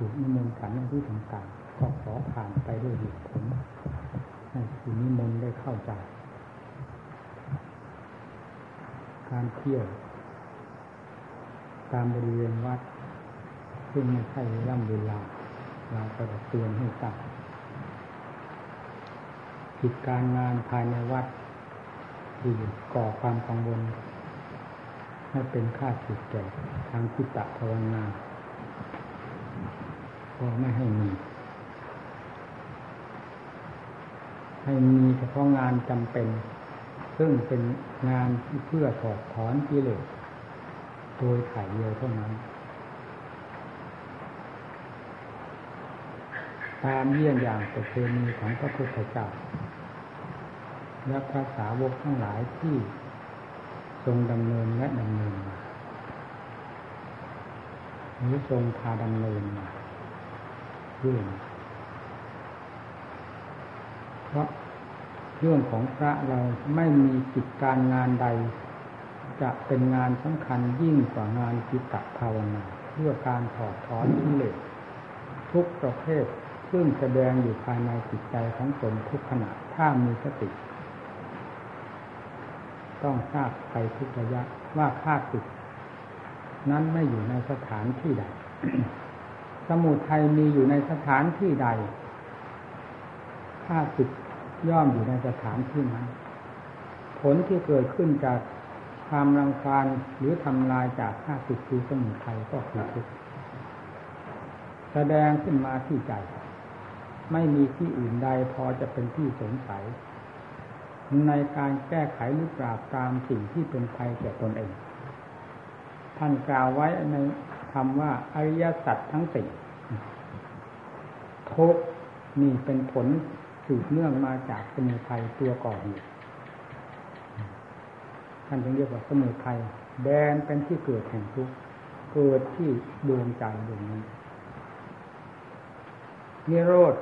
ถูกนิมนต์ฉันหน้าที่ต่างๆก็ขอผ่านไปด้วยเหตุผลให้ผู้นิมนต์ได้เข้าใจการเที่ยวตามบริเวณวัดซึ่งไม่ใช่ย่ำเวลาเราก็จะเตือนให้ทราบกิจการงานภายในวัดที่ก่อความกังวลให้เป็นค่าศึกแก่ทางจิตตภาวนาก็ไม่ให้มีให้มีเฉพาะงานจำเป็นซึ่งเป็นงานที่เพื่อถอดถอนกิเลสโดยถ่ายเดียวเท่านั้นตามเยี่ยงอย่างประเพณีของพระพุทธเจ้าและพระสาวกทั้งหลายที่ทรงดำเนินและดำเนินมาหรือทรงพาดำเนินมาด้วยเพราะเรื่องของพระเราไม่มีกิจการงานใดจะเป็นงานสำคัญยิ่งกว่างานจิตตภาวนาเพื่อการถอดถอนกิเลสทุกประเภทซึ่งแสดงอยู่ภายในจิตใจของตนทุกขณะถ้ามีสติต้องทราบไปทุกระยะว่าข้าศึกนั้นไม่อยู่ในสถานที่ใด สมุทัยมีอยู่ในสถานที่ใดข้าศึกย่อมอยู่ในสถานที่นั้นผลที่เกิดขึ้นจากความรังควานหรือทำลายจากข้าศึกคือสมุทัยก็คือทุกข์แสดงขึ้นมาที่ใจไม่มีที่อื่นใดพอจะเป็นที่สงสัยในการแก้ไขหรือปราบตามสิ่งที่เป็นภัยแก่ตนเองท่านกล่าวไว้ในคำว่าอริยสัจทั้งสี่ทุกข์นี่เป็นผลสืบเนื่องมาจากสมุทัยตัวก่อเหตุท่านจึงเรียกว่าสมุทัยแดนเป็นที่เกิดแห่งทุกข์เกิดที่ดวงใจดวงนี้นิโรธ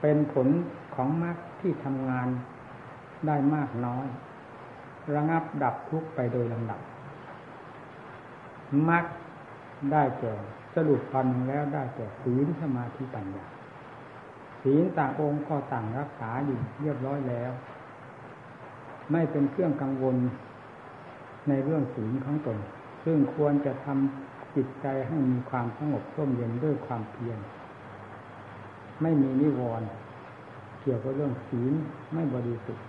เป็นผลของมรรคที่ทำงานได้มากน้อยระงับดับทุกข์ไปโดยลำดับมรรคได้แก่สรุปปันแล้วได้แก่ศีลสมาธิปัญญาศีลต่างองค์ก็ต่างรักษาอยู่เรียบร้อยแล้วไม่เป็นเครื่องกังวลในเรื่องศีลของตนซึ่งควรจะทำจิตใจให้มีความสงบร่มเย็นด้วยความเพียรไม่มีนิวรณ์เกี่ยวกับเรื่องศีลไม่บริสุทธิ์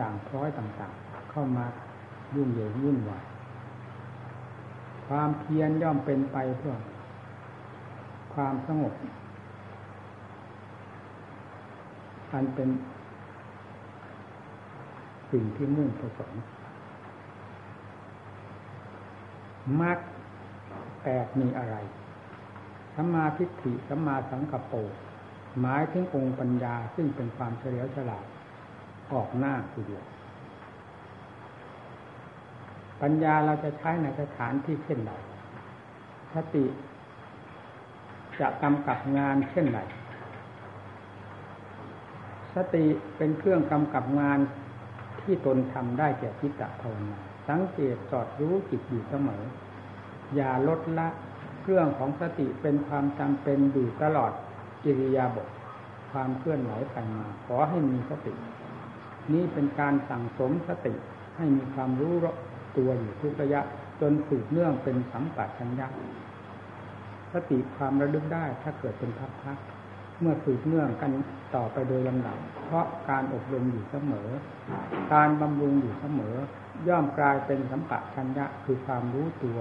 ด่างพร้อยต่างๆเข้ามายุ่งเหยิงวุ่นวายความเพียรย่อมเป็นไปเพื่อความสงบอันเป็นสิ่งที่มุ่งประสงค์มรรคแปดมีอะไรสัมมาทิฏฐิสัมมาสังกัปโปหมายถึงองค์ปัญญาซึ่งเป็นความเฉลียวฉลาดออกหน้าทีเดียวปัญญาเราจะใช้ในสถานที่เช่นใดสติจะกำกับงานเช่นใดสติเป็นเครื่องกำกับงานที่ตนทำได้แก่จิตตภาวนาสังเกตสอดรู้จิตอยู่เสมออย่าลดละเครื่องของสติเป็นความจำเป็นอยู่ตลอดกิริยาบทความเคลื่อนไหวไปมาขอให้มีสตินี่เป็นการสั่งสมสติให้มีความรู้ตัวอยู่ทุกระยะจนสืบเนื่องเป็นสัมปชัญญะสติความระลึกได้ถ้าเกิดเป็นพักๆเมื่อสืบเนื่องกันต่อไปโดยลำดับเพราะการอบรมอยู่เสมอการบำรุงอยู่เสมอย่อมกลายเป็นสัมปชัญญะคือความรู้ตัว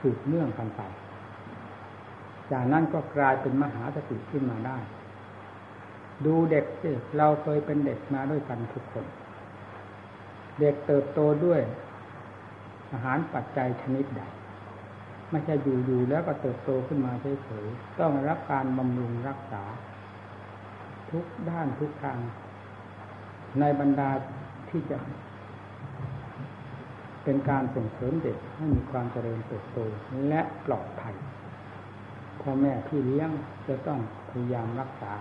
สืบเนื่องกันไปจากนั้นก็กลายเป็นมหาสติขึ้นมาได้ดูเด็กสิเราเคยเป็นเด็กมาด้วยกันทุกคนเด็กเติบโตด้วยอาหารปัจจัยชนิดใดไม่ใช่อยู่ๆแล้วก็เติบโตขึ้นมาเฉยๆต้องรับการบำรุงรักษาทุกด้านทุกทางในบรรดาที่จะเป็นการส่งเสริมเด็กให้มีความเจริญเติบโตและปลอดภัยพ่อแม่ที่เลี้ยงจะต้องพยายามรักษา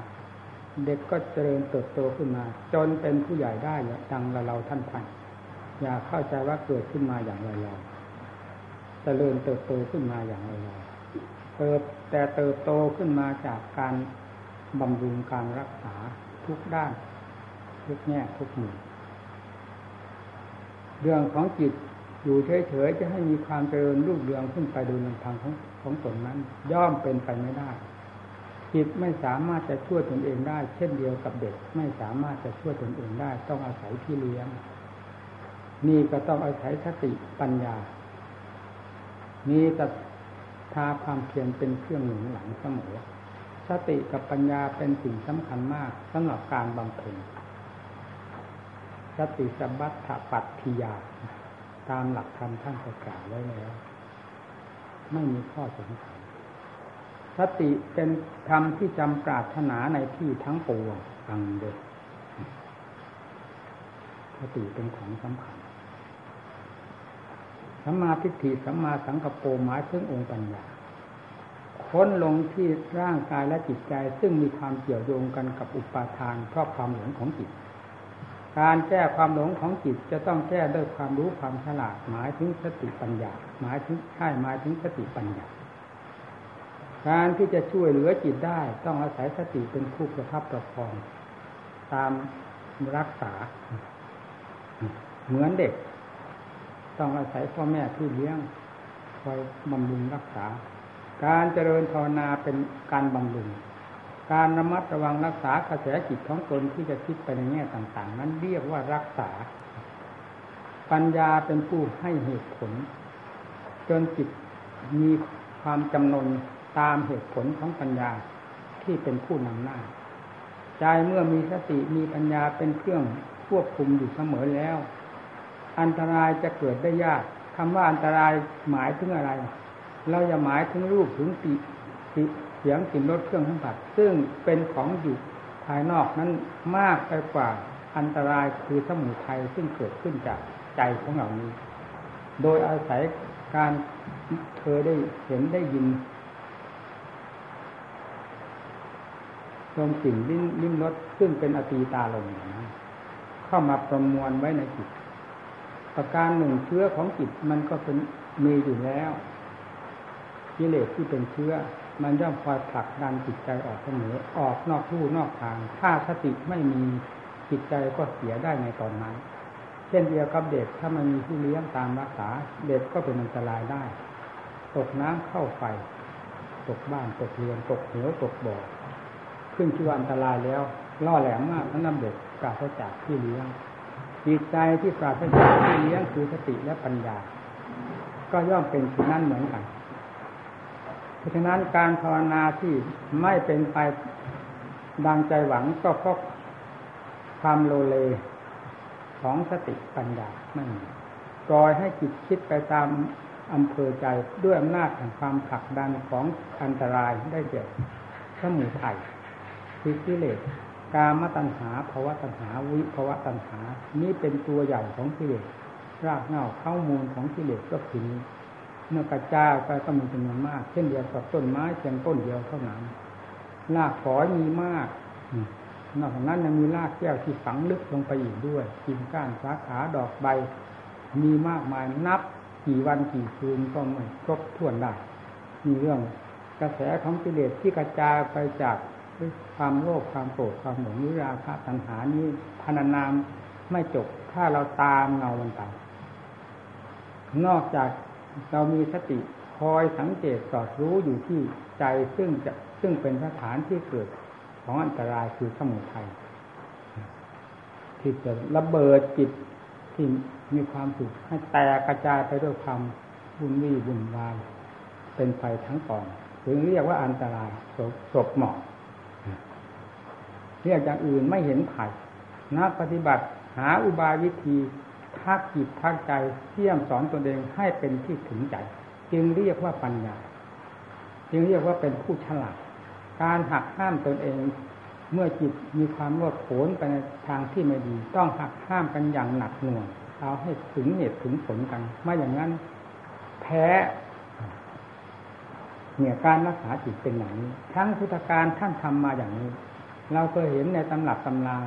เด็กก็เจริญเติบโตขึ้นมาจนเป็นผู้ใหญ่ได้ดังเราท่านท่านอย่าเข้าใจว่าเกิดขึ้นมาอย่างไรๆเจริญเติบโตขึ้นมาอย่างไร เติบโตขึ้นมาจากการบำรุงการรักษาทุกด้านทุกแง่ทุกมุมเรื่องของจิตอยู่เฉยๆจะให้มีความเจริญรุ่งเรืองขึ้นไปโดยลำพังของตนนั้นย่อมเป็นไปไม่ได้จิตไม่สามารถจะช่วยตนเองได้เช่นเดียวกับเด็กไม่สามารถจะช่วยตนเองได้ต้องอาศัยพี่เลี้ยงนี่ก็ต้องอาศัยสติปัญญามีศรัทธาความเพียรเป็นเครื่องหนุนหลังเสมอสติกับปัญญาเป็นสิ่งสำคัญมากสำหรับการบำเพ็ญสติสัมปชัญญะตามหลักธรรมท่านประกาศไว้แล้วไม่มีข้อสงสัยสติเป็นธรรมที่จำปรารถนาในที่ทั้งปวงฟังเด็กสติเป็นของสำคัญสัมมาทิฏฐิสัมมาสังกัปโปหมายถึงองค์ปัญญาค้นลงที่ร่างกายและจิตใจซึ่งมีความเกี่ยวโยงกันกับอุปาทานเพราะความหลงของจิตการแก้ความหลงของจิตจะต้องแก้ด้วยความรู้ความฉลาดหมายถึงสติปัญญาหมายถึงสติปัญญาการที่จะช่วยเหลือจิตได้ต้องอาศัยสติเป็นผู้ประคับประคองตามรักษาเหมือนเด็กต้องอาศัยพ่อแม่ที่เลี้ยงคอยบำรุงรักษาการเจริญภาวนาเป็นการบำรุงการระมัดระวังรักษากระแสจิตของตนที่จะคิดไปในแง่ต่างๆนั้นเรียกว่ารักษาปัญญาเป็นผู้ให้เหตุผลจนจิตมีความจำนนตามเหตุผลของปัญญาที่เป็นผู้นำหน้าใจเมื่อมีสติมีปัญญาเป็นเครื่องควบคุมอยู่เสมอแล้วอันตรายจะเกิดได้ยากคำว่าอันตรายหมายถึงอะไรเราอย่าหมายถึงรูปถึงเสียงกลิ่นรสเครื่องสัมผัสซึ่งเป็นของอยู่ภายนอกนั้นมากไปกว่าอันตรายคือสมุทัยซึ่งเกิดขึ้นจากใจของเรานี้โดยอาศัยการเธอได้เห็นได้ยินรวมสิ่งลิ้มรสซึ่งเป็นอตีตาลมเข้ามาประมวลไว้ในจิตประการหนึ่งเชื้อของจิตมันก็เป็นมีอยู่แล้วกิเลสที่เป็นเชื้อมันย่อมคอยผลักดันจิตใจออกเสมอออกนอกลู่นอกทางถ้าสติไม่มีจิตใจก็เสียได้ในตอนนั้นเช่นเดียวกับเด็กถ้ามันมีผู้เลี้ยงตามรักษาเด็กก็เป็นอันตรายได้ตกน้ำเข้าไฟตกบ้านตกเรือนตกเหวตกบ่อขึ้นชื่ออันตรายแล้วล่อแหลมมากทั้งนั้นเด็กปราศจากที่เลี้ยงจิตใจที่ปราศจากที่เลี้ยงคือสติและปัญญาก็ย่อมเป็นเช่นนั้นเหมือนกันเพราะฉะนั้นการภาวนาที่ไม่เป็นไปดังใจหวังก็เพราะความโลเลของสติปัญญาไม่มีปล่อยให้จิตคิดไปตามอำเภอใจด้วยอำนาจแห่งความผลักดันของอันตรายได้แก่สมุทัยคือกิเลสกามตัณหาภวตัณหาวิภวตัณหานี้เป็นตัวใหญ่ของกิเลสรากเหง้าเข้ามูลของกิเลสก็คือเมื่อกระจายไปก็มีจำนวนมากเช่นเดียวกับต้นไม้เพียงต้นเดียวเท่านั้นรากฝอยมีมากนอกจากนั้นยังมีรากแก้วที่ฝังลึกลงไปอีกด้วยกิ่งก้านสาขาดอกใบมีมากมายนับกี่วันกี่คืนก็ไม่ครบถ้วนได้มีเรื่องกระแสของกิเลสที่กระจายไปจากความโลภความโกรธความหลงนิราคะตัณหานี้พรรณนามไม่จบถ้าเราตามเงามันไปนอกจากเรามีสติคอยสังเกตสอดรู้อยู่ที่ใจซึ่งเป็นสถานที่เกิดของอันตรายคือสมุทัยที่จะระเบิดจิตที่มีความสุขให้แตกกระจายไปด้วยความวุ่นวี่วุ่นวายเป็นไฟทั้งกองถึงเรียกว่าอันตรายศพหมอกเรียกอย่างอื่นไม่เห็นไผ่นักปฏิบัติหาอุบายวิธีทักจิตทักใจเที่ยมสอนตนเองให้เป็นที่ถึงใจจึงเรียกว่าปัญญาจึงเรียกว่าเป็นผู้ฉลาดการหักห้ามตนเองเมื่อจิตมีความโลดโผนไปในทางที่ไม่ดีต้องหักห้ามกันอย่างหนักหน่วงเอาให้ถึงเหตุถึงผลกันไม่อย่างนั้นแพ้เนี่ยการรักษาจิตเป็นอย่างนี้ทั้งพุทธการท่านทำมาอย่างนี้เราเคยเห็นในตำรับตำรา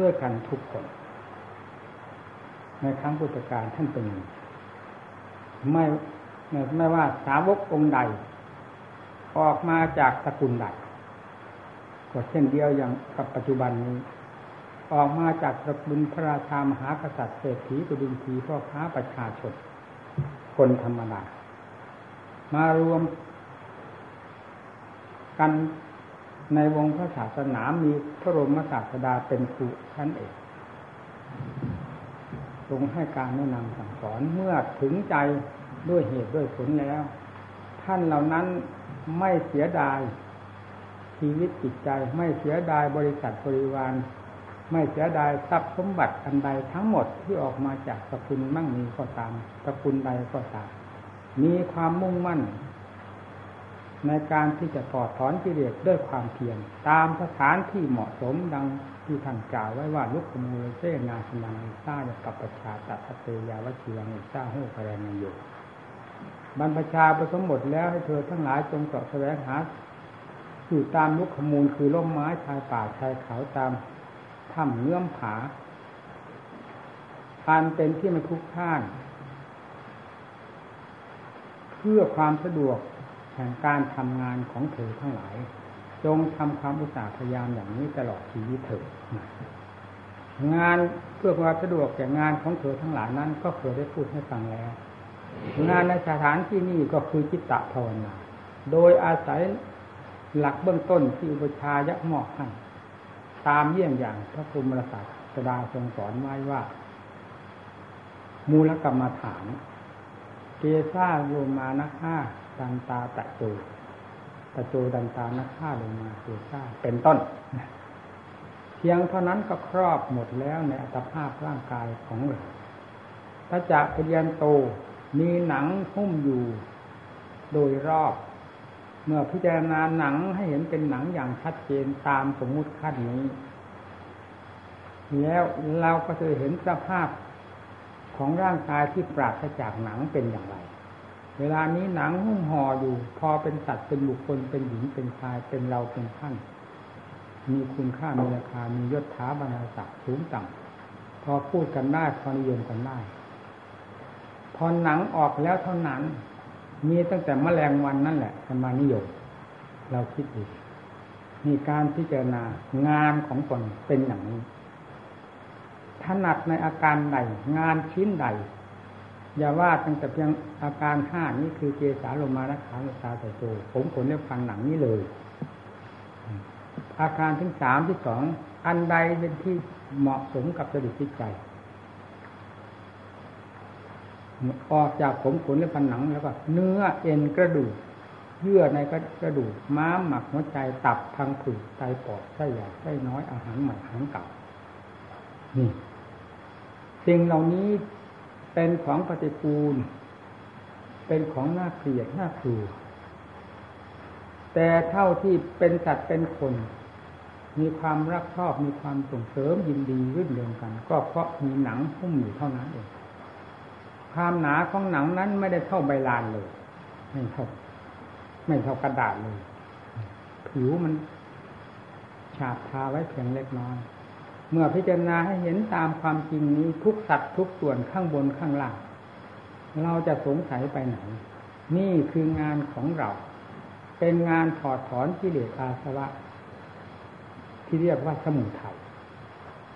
ด้วยกันทุกคนในครั้งพุทธกาลท่านเป็นไม่ว่าสาวกองค์ใด ออกมาจากสกุลใดก็เช่นเดียวอย่างกับปัจจุบันนี้ออกมาจากสกุลพระราชามหากษัตริย์เศรษฐีกุฎินทรีพ่อค้าประชาชนคนธรรมดามารวมกันในวงพระศาสนามีพระบรมศาสดาเป็นครูชั้นเอกทรงให้การแนะนำสั่งสอนเมื่อถึงใจด้วยเหตุด้วยผลแล้วท่านเหล่านั้นไม่เสียดายชีวิตจิตใจไม่เสียดายบริษัทบริวารไม่เสียดายทรัพย์สมบัติอันใดทั้งหมดที่ออกมาจากสกุลมั่งมีก็ตามสกุลใดก็ตามมีความมุ่งมั่นในการที่จะถอดถอนกิเลสด้วยความเพียรตามสถานที่เหมาะสมดังที่ท่านกล่าวไว้ว่าลุกขมูลเซนาสนังซาจะกับประชาตัสเตยาวชีวังซาโหกระนันโยบรรพชาประสมบทแล้วให้เธอทั้งหลายจงเกาะแสวงหาอยู่ตามลุกขมูลคือร่มไม้ชายป่าชายเขาตามถ้ำเงื่อมผาอันเป็นที่ไม่คุกคานเพื่อความสะดวกแห่งการทำงานของเธอทั้งหลายจงทำความอุตสาห์พยายามอย่างนี้ตลอดชีวิตเธองานเพื่อความสะดวกแก่งานของเธอทั้งหลายนั้นก็เคยได้พูดให้ฟังแล้วงานในสถานที่นี้ก็คือจิตตภาวนาโดยอาศัยหลักเบื้องต้นที่อุปชายะมอบให้ตามเยี่ยงอย่างพระพุทธมรรคศาสดาทรงสอนไว้ว่ามูลกรรมฐานเกสาโรมานะฆ่าดันตาตะโจตะโจดันตานะฆ่าลงมาเกสาเป็นต้นเพียงเท่านั้นก็ครอบหมดแล้วในอัตภาพร่างกายของเราถ้าจะพยัญชนะโตมีหนังหุ้มอยู่โดยรอบเมื่อพิจารณาหนังให้เห็นเป็นหนังอย่างชัดเจนตามสมมุติขั้นนี้แล้วเราก็จะเห็นสภาพของร่างกายที่ปราศจากหนังเป็นอย่างไรเวลานี้หนังหุ้มห่ออยู่พอเป็นสัตว์เป็นบุคคลเป็นหญิงเป็นชายเป็นเราเป็นท่านมีคุณค่ามีราคามียศถาบรรดาศักดิ์สูงต่ำพอพูดกันได้พอนิยมกันได้พอหนังออกแล้วเท่านั้นมีตั้งแต่แมลงวันนั่นแหละธรรมานิยมเราคิดดูมีการพิจารณางานของตนเป็นอย่างนี้ถนัดในอาการใดงานชิ้นใดอย่าว่าตั้งแต่เพียงอาการ5นี้คือเกสาโลมานะขานุสาสะโตผมขนเล็บฟันหนังนี้เลยอาการทั้ง3ที่2อันใดเป็นที่เหมาะสมกับจริตจิตใจออกจากผมขนและผนังแล้วก็เนื้อเอ็นกระดูกเยื่อในกระดูกม้ามหมักหัวใจตับพังผืดไตปอดไส้ใหญ่ไส้น้อยอาหารใหม่อาหารเก่านี่สิ่งเหล่านี้เป็นของปฏิกูลเป็นของน่าเกลียดน่ากลัวแต่เท่าที่เป็นสัตว์เป็นคนมีความรักชอบมีความส่งเสริมยินดีรื่นเริงกันก็เพราะมีหนังหุ้มอยู่เท่านั้นเองความหนาของหนังนั้นไม่ได้เท่าใบลานเลยไม่เท่ากระดาษเลยผิวมันฉาบทาไว้เพียงเล็กน้อยเมื่อพิจารณาให้เห็นตามความจริงนี้ทุกสัตว์ทุกส่วนข้างบนข้างล่างเราจะสงสัยไปไหนนี่คืองานของเราเป็นงานถอดถอนกิเลสอาสวะที่เรียกว่าสมุทัย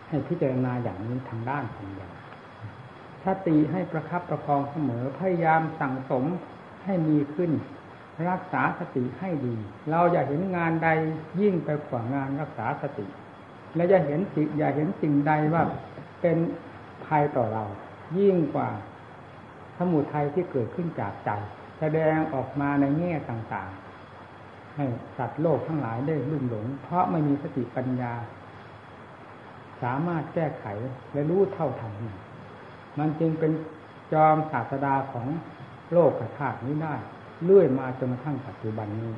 ให้พิจารณาอย่างนี้ทางด้านปัญญาสติให้ประคับประคองเสมอพยายามสั่งสมให้มีขึ้นรักษาสติให้ดีเราอย่าเห็นงานใดยิ่งไปกว่างานรักษาสติและอย่าเห็นสิ่งใดว่าเป็นภัยต่อเรายิ่งกว่าสมุทัยที่เกิดขึ้นจากใจแสดงออกมาในแง่ต่างๆให้สัตว์โลกทั้งหลายได้ลุ่มหลงเพราะไม่มีสติปัญญาสามารถแก้ไขและรู้เท่าทันมันจึงเป็นจอมศาสดาของโลกธาตุนี้ได้เลื่อยมาจนกระทั่งปัจจุบันนี้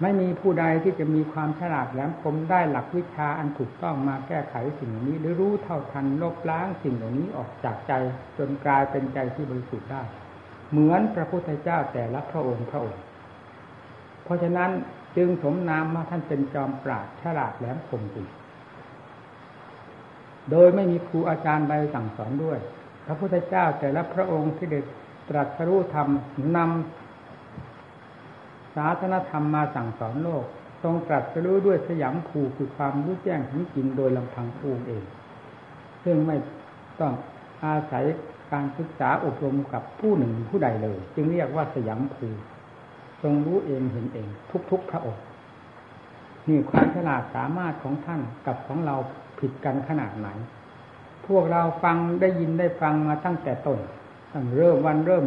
ไม่มีผู้ใดที่จะมีความฉลาดแหลมคมได้หลักวิชาอันถูกต้องมาแก้ไขสิ่งนี้หรือรู้เท่าทันลบล้างสิ่งเหล่านี้ออกจากใจจนกลายเป็นใจที่บริสุทธิ์ได้เหมือนพระพุทธเจ้าแต่ละพระองค์เพราะฉะนั้นจึงสมนามว่าท่านเป็นจอมปราชญ์ฉลาดแหลมคมจริงโดยไม่มีครูอาจารย์ใดสั่งสอนด้วยพระพุทธเจ้าแต่ละพระองค์ที่ได้ตรัสรู้ธรรมน ศาสนธรรมมาสั่งสอนโลกทรงตรัสรู้ด้วยสยามคูคือความรู้แจ้งถึงจริงโดยลำพังตัวเองซึ่งไม่ต้องอาศัยการศึกษาอบรมกับผู้หนึ่งผู้ใดเลยจึงเรียกว่าสยามคูทรงรู้เองเห็นเองทุกๆพระองค์นี่ความฉลาดสามารถของท่านกับของเราผิดกันขนาดไหนพวกเราฟังได้ยินได้ฟังมาตั้งแต่ต้นตั้งเริ่ม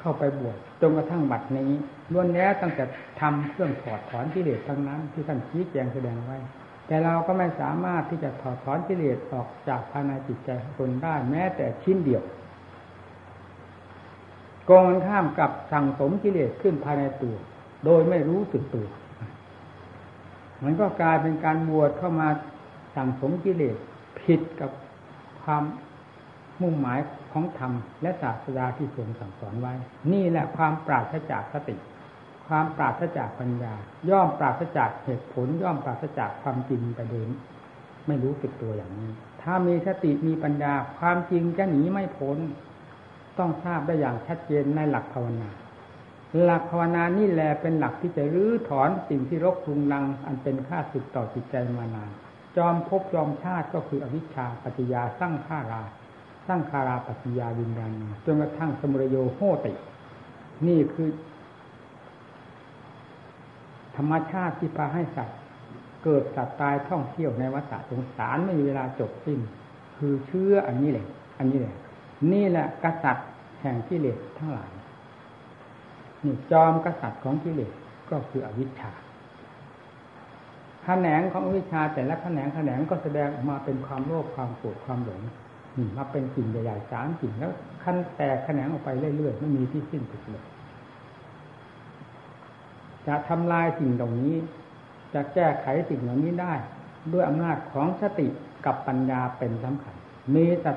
เข้าไปบวชจนกระทั่งบัดนี้ล้วนแล้วตั้งแต่ทำเครื่องถอดถอนกิเลสทั้งนั้นที่ท่านชี้แจงแสดงไว้แต่เราก็ไม่สามารถที่จะถอดถอนกิเลสออกจากภายในจิตใจของคนได้แม้แต่ชิ้นเดียวกองข้ามกับสั่งสมกิเลสขึ้นภายในตัวโดยไม่รู้สึกตัวมันก็กลายเป็นการบวชเข้ามาสั่งสมกิเลสผิดกับความมุ่งหมายของธรรมและศาสดาที่ทรงสั่งสอนไว้นี่แหละความปราศจากสติความปราศจากปัญญาย่อมปราศจากเหตุผลย่อมปราศจากความจริงประเด็นไม่รู้สึกตัวอย่างนี้ถ้ามีสติมีปัญญาความจริงจะหนีไม่พ้นต้องทราบได้อย่างชัดเจนในหลักภาวนาหลักภาวนานี่แหละเป็นหลักที่จะรื้อถอนสิ่งที่รกรุงรังอันเป็นข้าศึกต่อจิตใจมานานจอมภพจอมชาติก็คืออวิชชาปัจจยาสร้างฆาราปัจจยาวิญญาณจนกระทั่งสมุรโยโหตินี่คือธรรมชาติที่พาให้สัตว์เกิดสัตว์ตายท่องเที่ยวในวัฏสงสารไม่มีเวลาจบสิ้นคือเชื่ออันนี้แหละนี่แหละกษัตริย์แห่งกิเลสทั้งหลายนี่จอมกษัตริย์ของกิเลสก็คืออวิชชาแขนงของอวิชชาแต่ละแขนงก็แสดงออกมาเป็นความโลภความโกรธความหลงนี่มาเป็นกิ่งใหญ่ๆ3กิ่งแล้วขั้นแต่แขนงออกไปเรื่อยๆไม่มีที่สิ้นสุดเลยจะทำลายสิ่งเหล่านี้จะแก้ไขสิ่งเหล่านี้ได้ด้วยอำนาจของสติกับปัญญาเป็นสำคัญมีศรัท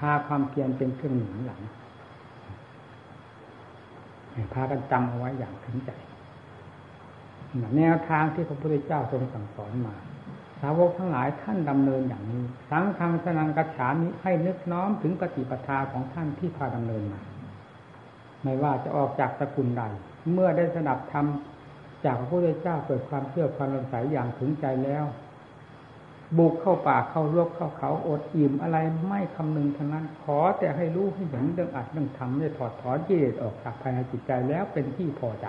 ธาความเพียรเป็นเครื่องหนุนหลังพากันจำเอาไว้อย่างถึงใจแนวทางที่พระพุทธเจ้าทรงสั่งสอนมาสาวกทั้งหลายท่านดำเนินอย่างนี้สังฆังสนังกัจฉามิให้นึกน้อมถึงปฏิปทาของท่านที่พาดำเนินมาไม่ว่าจะออกจากสกุลใดเมื่อได้สดับธรรมจากพระพุทธเจ้าเกิดความเชื่อความเลื่อมใสอย่างถึงใจแล้วบุกเข้าป่าเข้ารบเข้าเขาอดอิ่มอะไรไม่คำนึงทั้งนั้นขอแต่ให้รู้ให้เห็นเรื่องอัดเรื่องธรรมได้ถอดถอนกิเลสออกจากภายในจิตใจแล้วเป็นที่พอใจ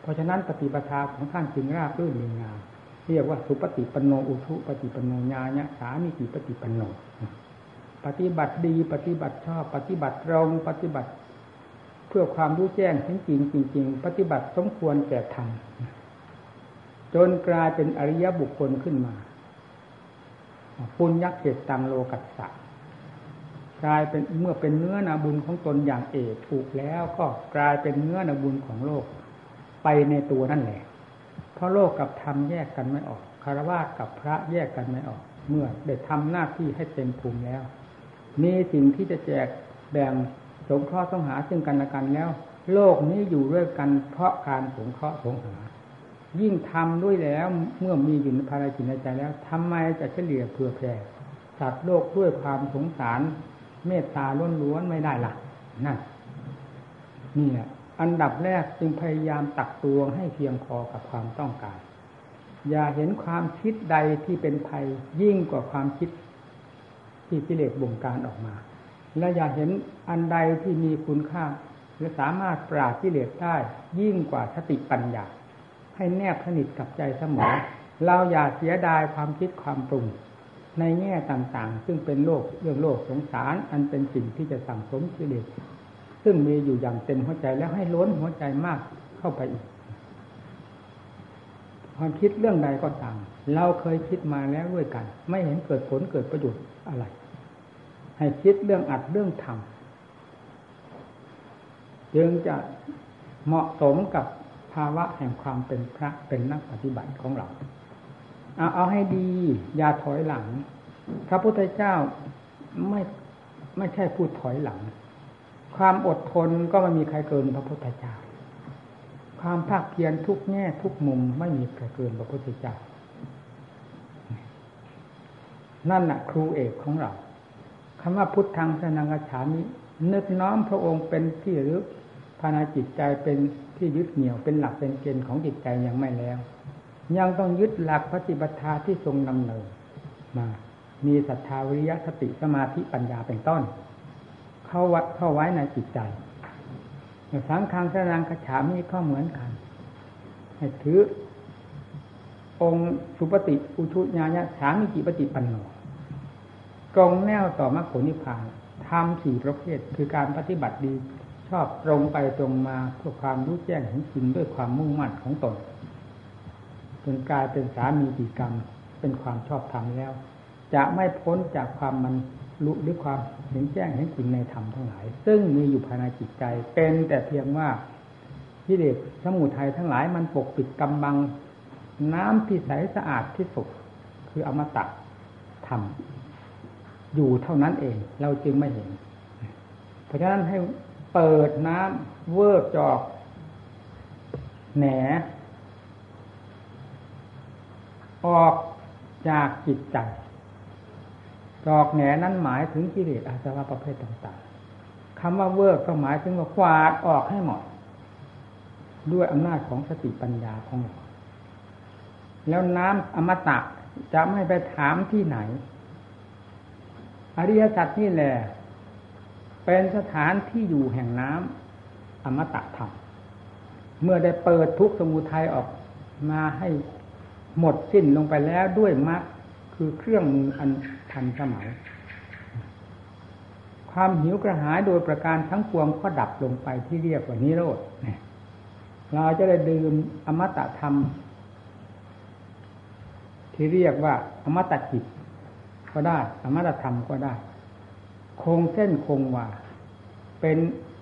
เพราะฉะนั้นปฏิปทาของท่านจึงราบรื่นดีงามเรียกว่าสุปฏิปันโนอุทุปฏิปันโนญาญะสามิกิปฏิปันโนปฏิบัติดีปฏิบัติชอบปฏิบัติตรงปฏิบัติเพื่อความรู้แจ้งถึงจริงจริงปฏิบัติสมควรแก่ธรรมจนกลายเป็นอริยบุคคลขึ้นมาปุญญเขตตังโลกัสสะกลายเป็นเมื่อเป็นเนื้อนาบุญของตนอย่างเอกถูกแล้วก็กลายเป็นเนื้อนาบุญของโลกไปในตัวนั่นแหละเพราะโลกกับธรรมแยกกันไม่ออกคฤหัสถ์กับพระแยกกันไม่ออกเมื่อได้ทำหน้าที่ให้เต็มภูมิแล้วมีสิ่งที่จะแจกแบ่งสงเคราะห์สงหาซึ่งกันและกันแล้วโลกนี้อยู่ด้วยกันเพราะการสงเคราะห์สงหายิ่งทำด้วยแล้วเมื่อมีอยู่ในภายในจิตใจแล้วทำไมจะเฉลี่ยเผื่อแผ่สัตว์โลกด้วยความสงสารเมตตาล้วนๆไม่ได้ล่ะนั่นนี่แหละอันดับแรกจึงพยายามตักตวงให้เพียงพอกับความต้องการอย่าเห็นความคิดใดที่เป็นภัยยิ่งกว่าความคิดที่กิเลสบงการออกมาและอย่าเห็นอันใดที่มีคุณค่าและสามารถปราบกิเลสได้ยิ่งกว่าสติปัญญาให้แนบสนิทกับใจเสมอเราอย่าเสียดายความคิดความปรุงในแง่ต่างๆซึ่งเป็นโลกเรื่องโลกสงสารอันเป็นสิ่งที่จะสั่งสมกิเลสซึ่งมีอยู่อย่างเต็มหัวใจแล้วให้ล้นหัวใจมากเข้าไปอีกความคิดเรื่องใดก็ตามเราเคยคิดมาแล้วด้วยกันไม่เห็นเกิดผลเกิดประโยชน์อะไรให้คิดเรื่องอัดเรื่องทำจึงจะเหมาะสมกับภาวะแห่งความเป็นพระเป็นนักปฏิบัติของเราเอาให้ดีอย่าถอยหลังพระพุทธเจ้าไม่ใช่พูดถอยหลังความอดทนก็ไม่มีใครเกินพระพุทธเจ้าความภาคเพียรทุกแง่ทุกมุมไม่มีใครเกินพระพุทธเจ้านั่นน่ะครูเอกของเราคำว่าพุทธังสนังกัจฉามินึกน้อมพระองค์เป็นที่ระลึก ภายในจิตใจเป็นที่ยึดเหนี่ยวเป็นหลักเป็นเกณฑ์ของจิตใจยังไม่แล้วยังต้องยึดหลักปฏิบัติธรรมที่ทรงนำเนินมามีศรัทธาวิริยะสติสมาธิปัญญาเป็นต้นเข้าไว้ในจิตใจอย่างสังฆังสนังคัจฉามิก็เหมือนกันให้ถือองค์สุปฏิอุชุญายะสามิจิปฏิปันโนตรงแนวต่อมรรคผลนิพพานทำสี่ประเภทคือการปฏิบัติดีชอบตรงไปตรงมาเพื่อความรู้แจ้งเห็นจริงด้วยความมุ่งมั่นของตนจนกลายเป็นสามีกิจกรรมเป็นความชอบธรรมแล้วจะไม่พ้นจากความมันรู้หรือความเห็นแจ้งเห็นจริงในธรรมทั้งหลายซึ่งมีอยู่ภายในจิตใจเป็นแต่เพียงว่ากิเลสสมุทัยทั้งหลายมันปกปิดกำบังน้ำที่ใสสะอาดที่สุดคืออมตะธรรมอยู่เท่านั้นเองเราจึงไม่เห็นเพราะฉะนั้นให้เปิดน้ำเวิร์กจอกแหนออกจากจิตใจจอกแหนนั้นหมายถึงกิเลสอาสวะประเภทต่างๆคำว่าเวิร์กก็หมายถึงว่าขวาดออกให้หมดด้วยอำนาจของสติปัญญาของเราแล้วน้ำอมตะจะไม่ไปถามที่ไหนอริยสัจนี่แหละเป็นสถานที่อยู่แห่งน้ำอมตะธรรมเมื่อได้เปิดทุกสมุทัยออกมาให้หมดสิ้นลงไปแล้วด้วยมรรคคือเครื่องมืออันทันสมัยความหิวกระหายโดยประการทั้งปวงก็ดับลงไปที่เรียกว่านิโรธเราจะได้ดื่มอมตะธรรมที่เรียกว่าอมตะจิตก็ได้อมตะธรรมก็ได้คงเส้นคงวาเป็น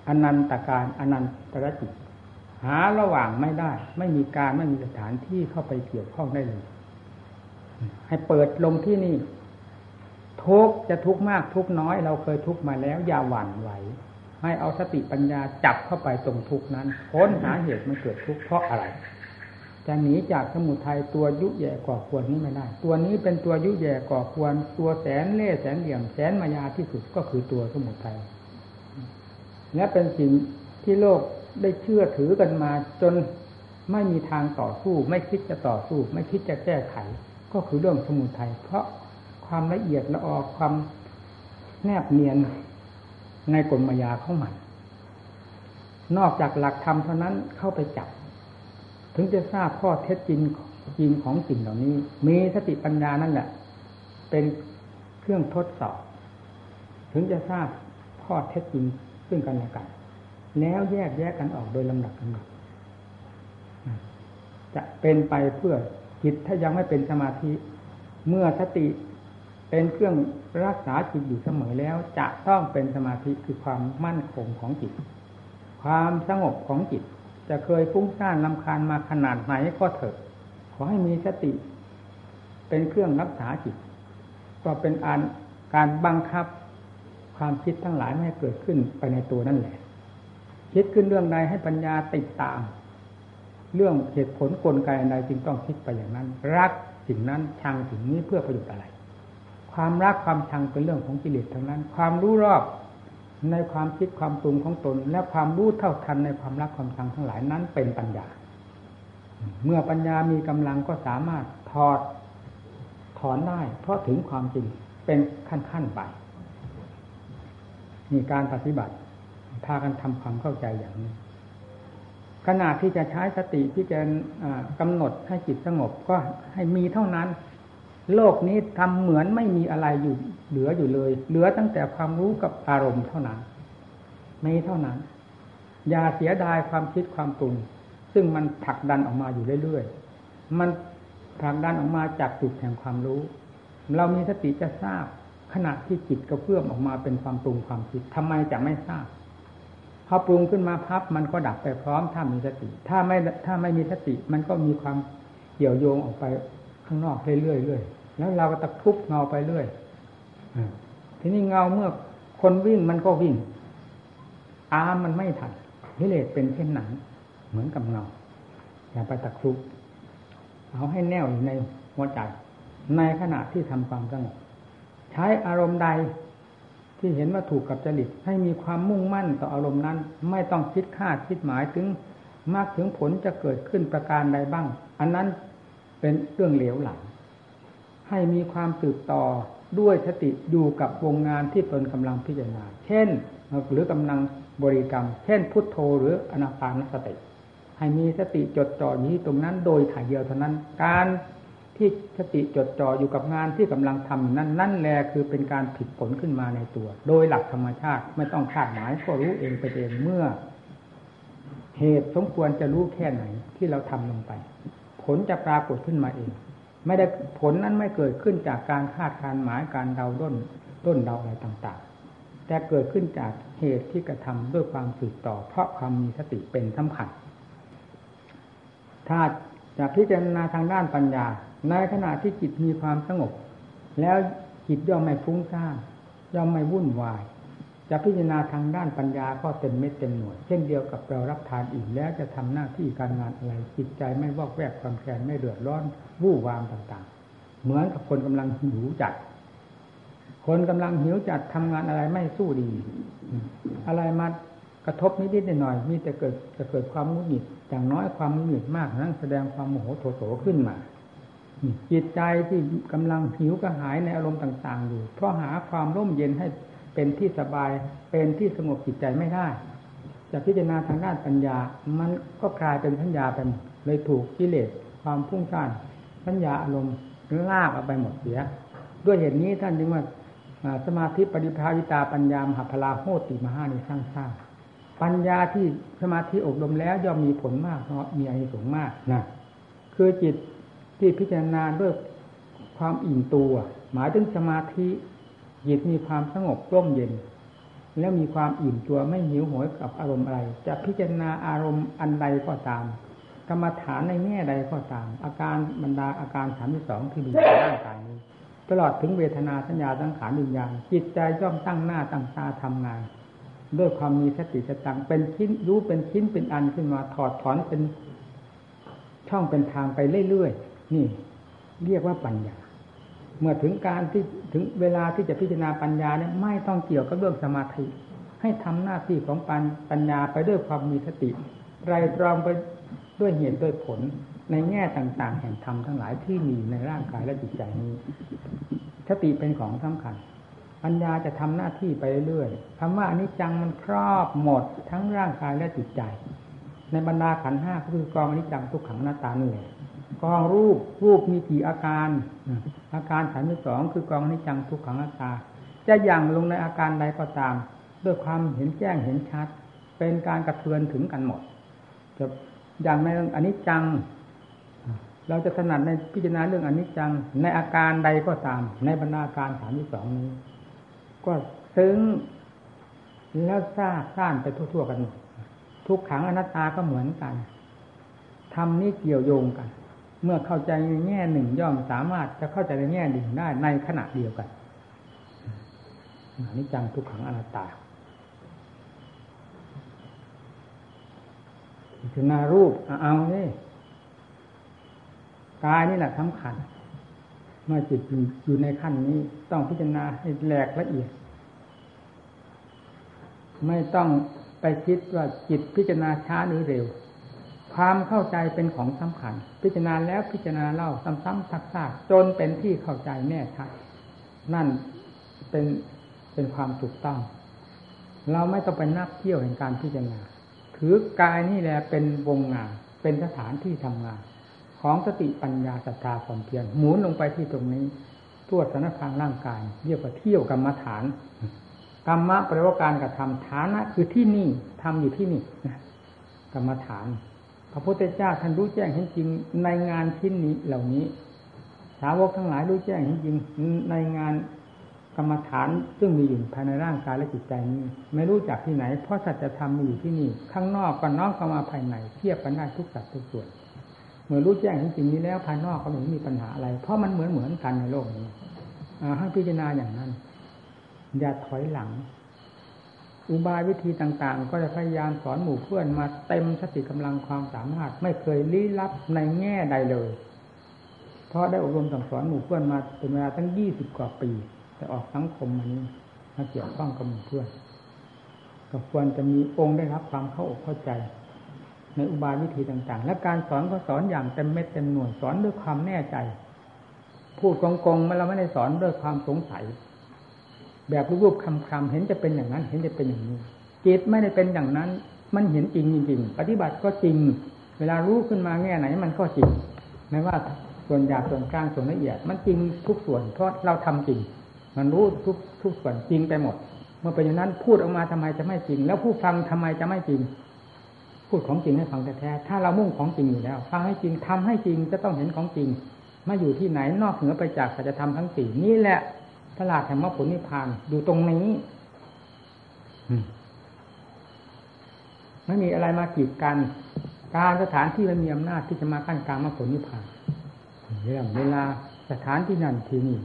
อนันตการอนันตรจิตหาระหว่างไม่ได้ไม่มีการไม่มีสถานที่เข้าไปเกี่ยวข้องได้เลยให้เปิดลงที่นี่ทุกจะทุกมากทุกน้อยเราเคยทุกมาแล้วอย่าหวั่นไหวให้เอาสติปัญญาจับเข้าไปตรงทุกนั้นค้นหาเหตุมันเกิดทุกเพราะอะไรจะหนีจากสมุทัยตัวยุแย่ก่อควรนี้ไม่ได้ตัวนี้เป็นตัวยุแย่ก่อควรตัวแสนเล่แสนเหลี่ยมแสนมายาที่สุดก็คือตัวสมุทัยและเป็นสิ่งที่โลกได้เชื่อถือกันมาจนไม่มีทางต่อสู้ไม่คิดจะต่อสู้ไม่คิดจะแก้ไขก็คือเรื่องสมุทัยเพราะความละเอียดละออความแนบเนียนในกลมายาของมันนอกจากหลักธรรมเท่านั้นเข้าไปจับถึงจะทราบข้อเท็จจริงของสิ่งเหล่านี้มีสติปัญญานั่นแหละเป็นเครื่องทดสอบถึงจะทราบข้อเท็จจริงซึ่งกันและกันแล้วแยกแยะกันออกโดยลำดับกันจะเป็นไปเพื่อจิตถ้ายังไม่เป็นสมาธิเมื่อสติเป็นเครื่องรักษาจิตอยู่เสมอแล้วจะต้องเป็นสมาธิคือความมั่นคงของจิตความสงบของจิตจะเคยฟุ้งซ่านรำคาญมาขนาดไหนก็เถอะขอให้มีสติเป็นเครื่องรักษาจิตก็เป็นการบังคับความคิดทั้งหลายไม่ให้เกิดขึ้นไปในตัวนั่นแหละคิดขึ้นเรื่องใดให้ปัญญาติดตามเรื่องเหตุผลกลไกใดจึงต้องคิดไปอย่างนั้นรักสิ่งนั้นชังสิ่งนี้เพื่อประโยชน์อะไรความรักความชังเป็นเรื่องของกิเลสทั้งนั้นความรู้รอบในความคิดความปรุงของตนและความรู้เท่าทันในความรักความชังทั้งหลายนั้นเป็นปัญญาเมื่อปัญญามีกำลังก็สามารถถอนได้เพราะถึงความจริงเป็นขั้นๆไปนี่การปฏิบัติพากันทำความเข้าใจอย่างนี้ขณะที่จะใช้สติที่จะกำหนดให้จิตสงบก็ให้มีเท่านั้นโลกนี้ทำเหมือนไม่มีอะไรอยู่เหลืออยู่เลยเหลือตั้งแต่ความรู้กับอารมณ์เท่านั้นมีเท่านั้นอย่าเสียดายความคิดความปรุงซึ่งมันผลักดันออกมาอยู่เรื่อยๆมันผลักดันออกมาจากจุดแห่งความรู้เรามีสติจะทราบขณะที่จิตกระเพื่อมออกมาเป็นความปรุงความคิดทำไมจะไม่ทราบพอปรุงขึ้นมาพับมันก็ดับไปพร้อมถ้ามีสติถ้าไม่มีสติมันก็มีความเกี่ยวโยงออกไปข้างนอกเรื่อยๆแล้วเราก็ตะคุบเงาไปเรื่อยทีนี้เงาเมื่อคนวิ่งมันก็วิ่งมันไม่ทันกิเลสเป็นเช่นนั้นเหมือนกับเงาอย่าไปตะคุบเอาให้แน่วอยู่ในหัวใจในขณะที่ทำความสงบใช้อารมณ์ใด ที่เห็นว่าถูกกับจริตให้มีความมุ่งมั่นต่ออารมณ์นั้นไม่ต้องคิดคาดคิดหมายถึงมากถึงผลจะเกิดขึ้นประการใดบ้างอันนั้นเป็นเรื่องเหลวไหลให้มีความสืบต่อด้วยสติอยู่กับวงงานที่ตนกำลังพิจารณาเช่นหรือกำลังบริกรรมเช่นพุทโธหรืออานาปานสติให้มีสติจดจ่ออยู่ตรงนั้นโดยถ่ายเดียวเท่านั้นการที่สติจดจ่ออยู่กับงานที่กำลังทำนั้นนั่นแหละคือเป็นการผิดผลขึ้นมาในตัวโดยหลักธรรมชาติไม่ต้องคาดหมายก็รู้เองไปเองเมื่อเหตุสมควรจะรู้แค่ไหนที่เราทำลงไปผลจะปรากฏขึ้นมาเองไม่ได้ผลนั้นไม่เกิดขึ้นจากการคาดการหมายการเดาด้นเดาอะไรต่างๆแต่เกิดขึ้นจากเหตุที่กระทำด้วยความสืบต่อเพราะความมีสติเป็นสำคัญถ้าจะพิจารณาทางด้านปัญญาในขณะที่จิตมีความสงบแล้วจิตย่อมไม่ฟุ้งซ่านย่อมไม่วุ่นวายจะพิจารณาทางด้านปัญญาก็เต็มเม็ดเต็มหน่วยเช่นเดียวกับเรารับทานอิ่มแล้วจะทำหน้าที่การงานอะไรจิตใจไม่วอกแวกความแคลนไม่เดือดร้อนวู่วามต่างๆเหมือนกับคนกำลังหิวจัดคนกำลังหิวจัดทำงานอะไรไม่สู้ดีอะไรมากระทบนิดๆหน่อยๆมีแต่จะเกิดความหงุดหงิดอย่างน้อยความหงุดหงิดมากนั่นแสดงความโมโหโถโถขึ้นมาจิตใจที่กำลังหิวกระหายในอารมณ์ต่างๆอยู่เพราะหาความร่มเย็นให้เป็นที่สบายเป็นที่สงบจิตใจไม่ได้จะพิจารณาทางด้านปัญญามันก็กลายเป็นสัญญาไปเลยถูกกิเลสความพุ่งซ่านสัญญาอารมณ์ลากเอาไปหมดเสียด้วยเหตุนี้ท่านจึงว่าสมาธิปฏิภาวิตาปัญญามหาพลาโหติมหานิสร้างสร้างปัญญาที่สมาธิอบรมแล้วย่อมมีผลมากมีอานิสงส์มากนะคือจิตที่พิจารณาด้วยความอิ่มตัวหมายถึงสมาธิจิตมีความสงบร่มเย็นแล้วมีความอิ่มตัวไม่หิวโหยกับอารมณ์อะไรจะพิจารณาอารมณ์อันใดก็ตามกรรมฐานในแง่ใดก็ตามอาการบรรดาอาการ32ที่มีในร่างกายนี้ตลอดถึงเวทนาสัญญาสังขารวิญญาณจิตใจย่อมตั้งหน้าตั้งตาทำงานด้วยความมีสติสตังเป็นชิ้นรู้เป็นชิ้นเป็นอันขึ้นมาถอดถอนเป็นช่องเป็นทางไปเรื่อยๆนี่เรียกว่าปัญญาเมื่อถึงการที่ถึงเวลาที่จะพิจารณาปัญญาเนี่ยไม่ต้องเกี่ยวกับเรื่องสมาธิให้ทำหน้าที่ของปัญญาไปด้วยความมีสติไตร่ตรองไปด้วยเหตุด้วยผลในแง่ต่างๆแห่งธรรมทั้งหลายที่มีในร่างกายและจิตใจนี้สติเป็นของสำคัญปัญญาจะทำหน้าที่ไปเรื่อยๆคำว่าอนิจจังมันครอบหมดทั้งร่างกายและจิตใจในบรรดาขันธ์ห้าคือกองอนิจจังทุกขังอนัตตานี่แหละกองรูปมีกี่อาการอาการ32คือกองอนิจจังทุกขังอนัตตาจะหยั่งลงในอาการใดก็ตามด้วยความเห็นแจ้งเห็นชัดเป็นการกระเทือนถึงกันหมดจะอย่างในอนิจจังเราจะถนัดในพิจารณาเรื่องอนิจจังในอาการใดก็ตามในบรรดาอาการ32นี้ก็ซึ้งแล้วซาซ่านไปทั่วๆกันทุกขังอนัตตาก็เหมือนกันธรรมนี้เกี่ยวโยงกันเมื่อเข้าใจในแง่หนึ่งย่อมสามารถจะเข้าใจในแง่หนึ่งได้ในขณะเดียวกันอนิจจังทุกขังอนัตตาพิจารณารูปเอานี่กายนี่แหละสำคัญเมื่อจิตอยู่ในขั้นนี้ต้องพิจารณาให้แหลกละเอียดไม่ต้องไปคิดว่าจิตพิจารณาช้าหรือเร็วความเข้าใจเป็นของสำคัญพิจารณาแล้วพิจารณาเล่าซ้ำๆซักๆจนเป็นที่เข้าใจแน่ชัดนั่นเป็นความถูกต้องเราไม่ต้องไปนับเที่ยวแห่งการพิจารณาถือกายนี่แหละเป็นวงงานเป็นสถานที่ทำงานของสติปัญญาศรัทธาความเพียรหมุนลงไปที่ตรงนี้ทั่วสารพางร่างกายเรียกว่าเที่ยวกรรมฐานกรรมะแปลว่าการกระทำฐานะคือที่นี่ทำอยู่ที่นี่กรรมฐานพระพุทธเจ้าท่านรู้แจ้งเห็นจริงในงานชิ้นนี้เหล่านี้สาวกทั้งหลายรู้แจ้งเห็นจริงในงานกรรมฐานซึ่งมีอยู่ภายในร่างกายและจิตใจนี้ไม่รู้จากที่ไหนเพราะสัจธรรมมีอยู่ที่นี่ข้างนอกกับน้อมเข้ามาภายในเทียบกันได้ทุกสัดทุกส่วนเมื่อรู้แจ้งเห็นจริงนี้แล้วภายนอกก็ไม่มีปัญหาอะไรเพราะมันเหมือนกันในโลกนี้ให้พิจารณาอย่างนั้นอย่าถอยหลังอุบายวิธีต่างๆก็จะพยายามสอนหมู่เพื่อนมาเต็มสติกำลังความสามารถไม่เคยลี้ลับในแง่ใดเลยเพราะได้อบรมสั่งสอนหมู่เพื่อนมาเป็นเวลาตั้ง20 กว่าปีแต่ออกสังคมมานี้ มาเกี่ยวข้องกับเพื่อนก็ควรจะมีองค์ได้รับความเข้าอกเข้าใจในอุบายวิธีต่างๆและการสอนก็สอนอย่างเต็มเม็ดเต็มหน่วยสอนด้วยความแน่ใจพูดกงๆเราไม่ได้สอนด้วยความสงสัยแบบรูปๆคำๆเห็นจะเป็นอย่างนั้นเห็นจะเป็นอย่างนี้จิตไม่ได้เป็นอย่างนั้นมันเห็นจริงจริงปฏิบัติก็จริงเวลารู้ขึ้นมาแง่ไหนมันก็จริงไม่ว่าส่วนหยาบส่วนกลางส่วนละเอียดมันจริงทุกส่วนเพราะเราทำจริงมันรู้ทุกส่วนจริงไปหมดเมื่อเป็นอย่างนั้นพูดออกมาทำไมจะไม่จริงแล้วผู้ฟังทำไมจะไม่จริงพูดของจริงให้ฟังแท้ๆถ้าเรามุ่งของจริงอยู่แล้วฟังให้จริงทำให้จริงจะต้องเห็นของจริงมาอยู่ที่ไหนนอกเหนือไปจากสัจธรรมทั้งสี่นี่แหละตลาดแห่งมรรคผลนิพพานอยู่ตรงนี้ไม่มีอะไรมากีดกันการสถานที่มันมีอำนาจที่จะมาขั้นกลางมรรคผลนิพพานเรื่องเวลาสถานที่นั่นที่นี่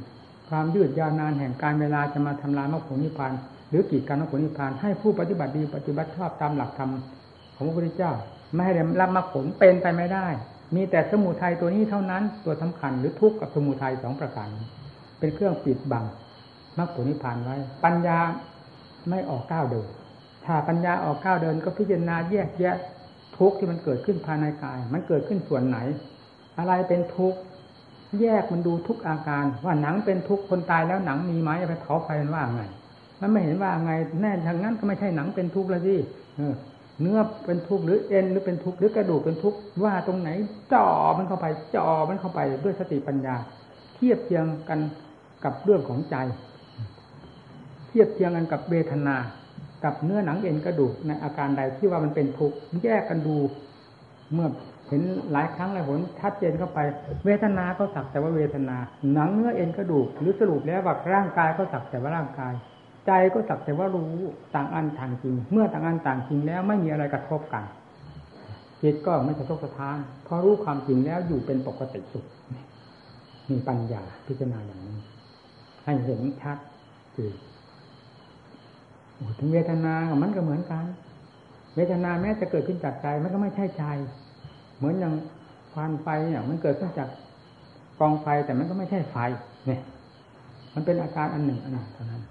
ความยืดยาวนานแห่งการเวลาจะมาทำลายมรรคผลนิพพานหรือกีดกันมรรคผลนิพพานให้ผู้ปฏิบัติดีปฏิบัติชอบตามหลักธรรมของพระพุทธเจ้าไม่ให้ได้รับมรรคผลเป็นไปไม่ได้มีแต่สมุทัยตัวนี้เท่านั้นตัวสำคัญหรือทุกข์กับสมุทัยสองประการเป็นเครื่องปิดบังมรรคผลนิพพานไว้ปัญญาไม่ออกก้าวเดินถ้าปัญญาออกก้าวเดินก็พิจารณาแยกแยะทุกข์ที่มันเกิดขึ้นภายในกายมันเกิดขึ้นส่วนไหนอะไรเป็นทุกข์แยกมันดูทุกอาการว่าหนังเป็นทุกข์คนตายแล้วหนังมีไหมไปเผาไฟมันว่าไงมันไม่เห็นว่าไงแน่ทางนั้นก็ไม่ใช่หนังเป็นทุกข์แล้วสิเนื้อเป็นทุกข์หรือเอ็นหรือเป็นทุกข์หรือกระดูกเป็นทุกข์ว่าตรงไหนจ่อมันเข้าไปด้วยสติปัญญาเทียบเทียงกันกับเรื่องของใจเทียบเทียงกันกับเวทนากับเนื้อหนังเอ็นกระดูกในอาการใดที่ว่ามันเป็นทุกข์แยกกันดูเมื่อเห็นหลายครั้งหลายหนชัดเจนเข้าไปเวทนาก็สักแต่ว่าเวทนาหนังเนื้อเอ็นกระดูกหรือสรุปแล้วว่าร่างกายก็สักแต่ว่าร่างกายใจก็สักแต่ว่ารู้ต่างอันต่างจริงเมื่อต่างอันต่างจริงแล้วไม่มีอะไรกระทบกันจิตก็ไม่กระทบสะท้านพอรู้ความจริงแล้วอยู่เป็นปกติสุขมีปัญญาพิจารณาอย่างนี้ให้เห็นชัดคือถึงเวทนาของมันก็เหมือนกันเวทนาแม้จะเกิดขึ้นจากใจมันก็ไม่ใช่ใจเหมือนอย่างควันไฟเนี่ยมันเกิดขึ้นจากกองไฟแต่มันก็ไม่ใช่ไฟเนี่ยมันเป็นอาการอันหนึ่งอันหนึ่งเท่านั้น